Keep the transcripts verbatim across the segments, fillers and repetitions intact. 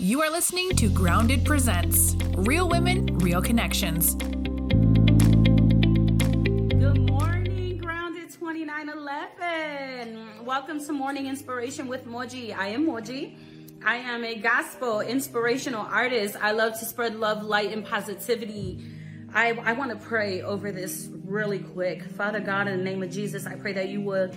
You are listening to Grounded Presents, Real Women, Real Connections. Good morning, Grounded twenty-nine eleven. Welcome to Morning Inspiration with Moji. I am Moji. I am a gospel inspirational artist. I love to spread love, light, and positivity. I, I want to pray over this really quick. Father God, in the name of Jesus, I pray that you will,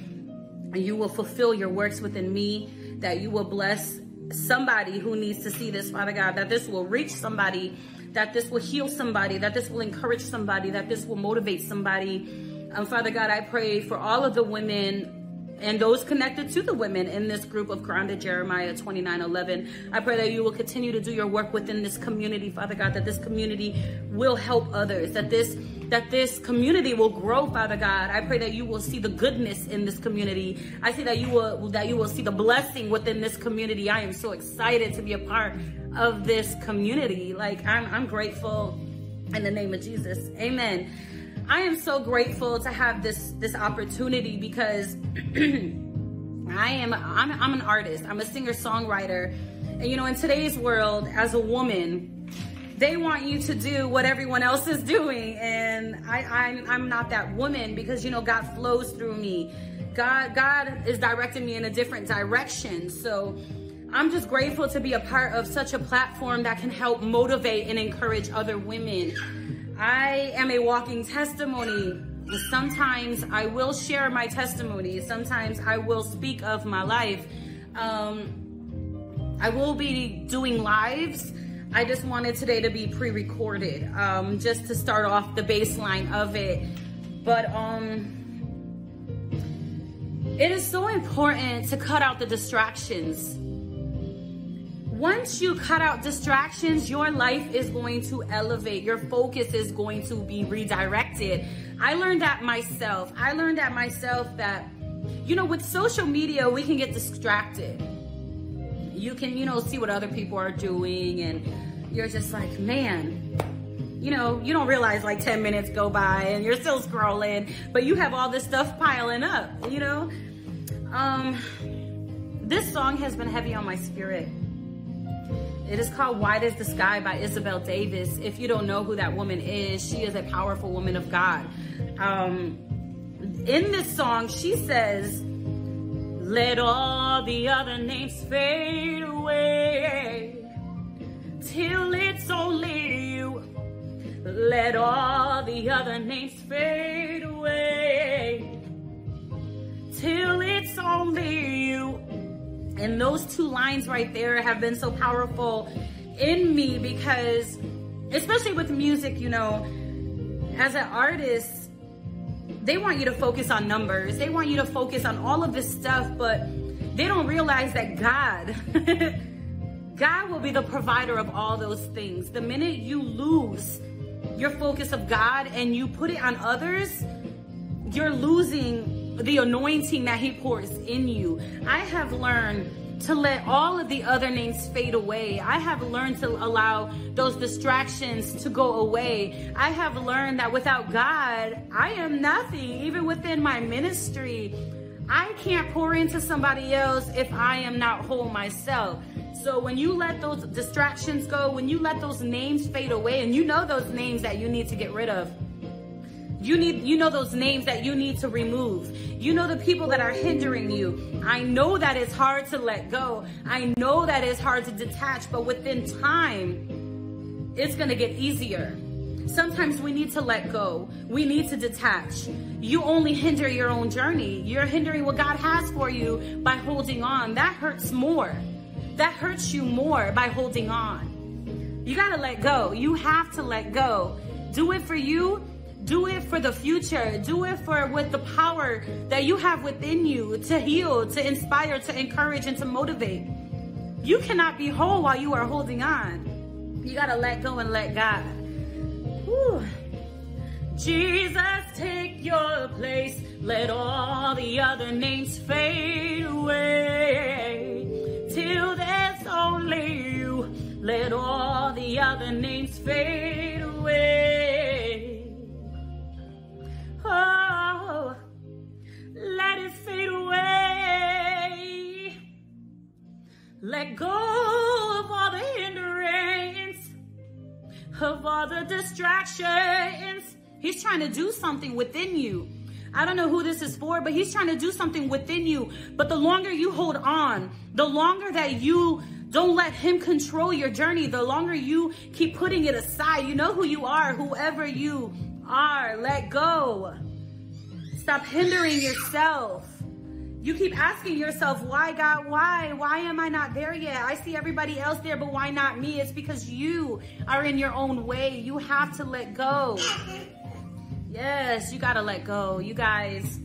you will fulfill your works within me, that you will bless somebody who needs to see this, Father God, that this will reach somebody, that this will heal somebody, that this will encourage somebody, that this will motivate somebody. Um, Father God, I pray for all of the women and those connected to the women in this group of Grounded Jeremiah twenty-nine eleven. I pray that you will continue to do your work within this community, Father God, that this community will help others, that this that this community will grow, Father God. I pray that you will see the goodness in this community. I say that you will that you will see the blessing within this community. I am so excited to be a part of this community. Like, I'm, I'm grateful in the name of Jesus. Amen. I am so grateful to have this this opportunity because I am I'm, I'm an artist. I'm a singer-songwriter. And you know, in today's world, as a woman, they want you to do what everyone else is doing. And I, I I'm not that woman because, you know, God flows through me. God God is directing me in a different direction. So I'm just grateful to be a part of such a platform that can help motivate and encourage other women. I am a walking testimony. Sometimes I will share my testimony. Sometimes I will speak of my life. Um, I will be doing lives. I just wanted today to be pre-recorded, um, just to start off the baseline of it. But um, it is so important to cut out the distractions. Once you cut out distractions, your life is going to elevate. Your focus is going to be redirected. I learned that myself. I learned that myself that, you know, with social media, we can get distracted. You can, you know, see what other people are doing and you're just like, man, you know, you don't realize like ten minutes go by and you're still scrolling, but you have all this stuff piling up, you know? Um, this song has been heavy on my spirit. It is called White is the Sky by Isabel Davis. If you don't know who that woman is, she is a powerful woman of God. Um, in this song, she says, let all the other names fade away till it's only you. Let all the other names fade away till it's only you. And those two lines right there have been so powerful in me because, especially with music, you know, as an artist, they want you to focus on numbers. They want you to focus on all of this stuff, but they don't realize that God, God will be the provider of all those things. The minute you lose your focus of God and you put it on others, you're losing the anointing that he pours in you. I have learned to let all of the other names fade away. I have learned to allow those distractions to go away. I have learned that without God, I am nothing. Even within my ministry, I can't pour into somebody else if I am not whole myself. So when you let those distractions go, when you let those names fade away, and you know those names that you need to get rid of, You need, you know those names that you need to remove. You know the people that are hindering you. I know that it's hard to let go. I know that it's hard to detach, but within time, it's gonna get easier. Sometimes we need to let go. We need to detach. You only hinder your own journey. You're hindering what God has for you by holding on. That hurts more. That hurts you more by holding on. You gotta let go. You have to let go. Do it for you. Do it for the future. Do it for with the power that you have within you to heal, to inspire, to encourage, and to motivate. You cannot be whole while you are holding on. You gotta let go and let God. Whew. Jesus, take your place. Let all the other names fade away till there's only you. Let all the other names fade away. Oh, let it fade away. Let go of all the of all the distractions. He's trying to do something within you. I don't know who this is for, but he's trying to do something within you. But the longer you hold on, the longer that you don't let him control your journey, the longer you keep putting it aside. You know who you are, whoever you are. Let go. Stop hindering yourself. You keep asking yourself, why, God, why? Why am I not there yet? I see everybody else there, but why not me? It's because you are in your own way. You have to let go. Yes, you gotta let go. You guys,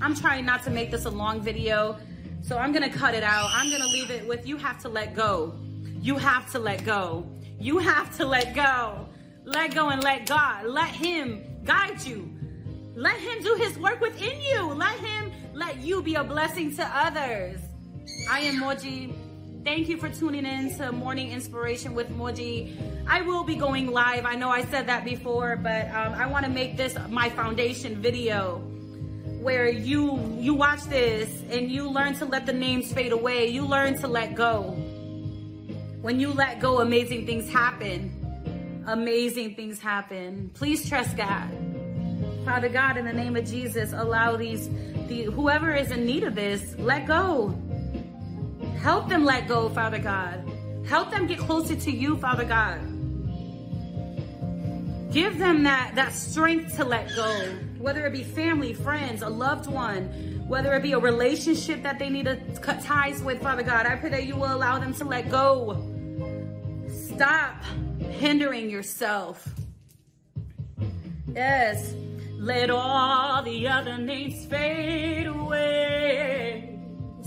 I'm trying not to make this a long video, so I'm gonna cut it out. I'm gonna leave it with, you have to let go. You have to let go. You have to let go. Let go and let God. Let him guide you. Let him do his work within you. Let him let you be a blessing to others. I am Moji. Thank you for tuning in to Morning Inspiration with Moji. I will be going live. I know I said that before, but um, I want to make this my foundation video, where you you watch this and you learn to let the names fade away. You learn to let go. When you let go, amazing things happen. Amazing things happen. Please trust God. Father God, in the name of Jesus, allow these, the, whoever is in need of this, let go. Help them let go, Father God. Help them get closer to you, Father God. Give them that, that strength to let go, whether it be family, friends, a loved one, whether it be a relationship that they need to cut ties with, Father God. I pray that you will allow them to let go. Stop hindering yourself. Yes. Let all the other names fade away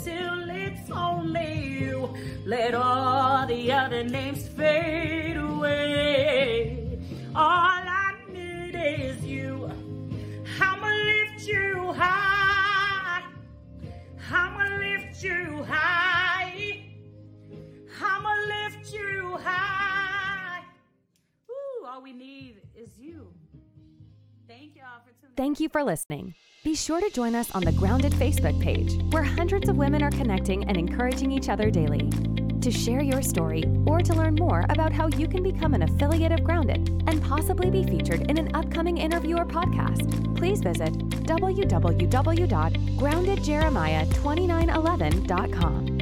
till it's only you. Let all the other names fade away. All I need is you. I'ma lift you high. I'ma lift you high. I'ma lift you high. Ooh, all we need is you. Thank you all for tuning in. Thank you for listening. Be sure to join us on the Grounded Facebook page, where hundreds of women are connecting and encouraging each other daily. To share your story or to learn more about how you can become an affiliate of Grounded and possibly be featured in an upcoming interview or podcast, please visit w w w dot grounded jeremiah twenty nine eleven dot com.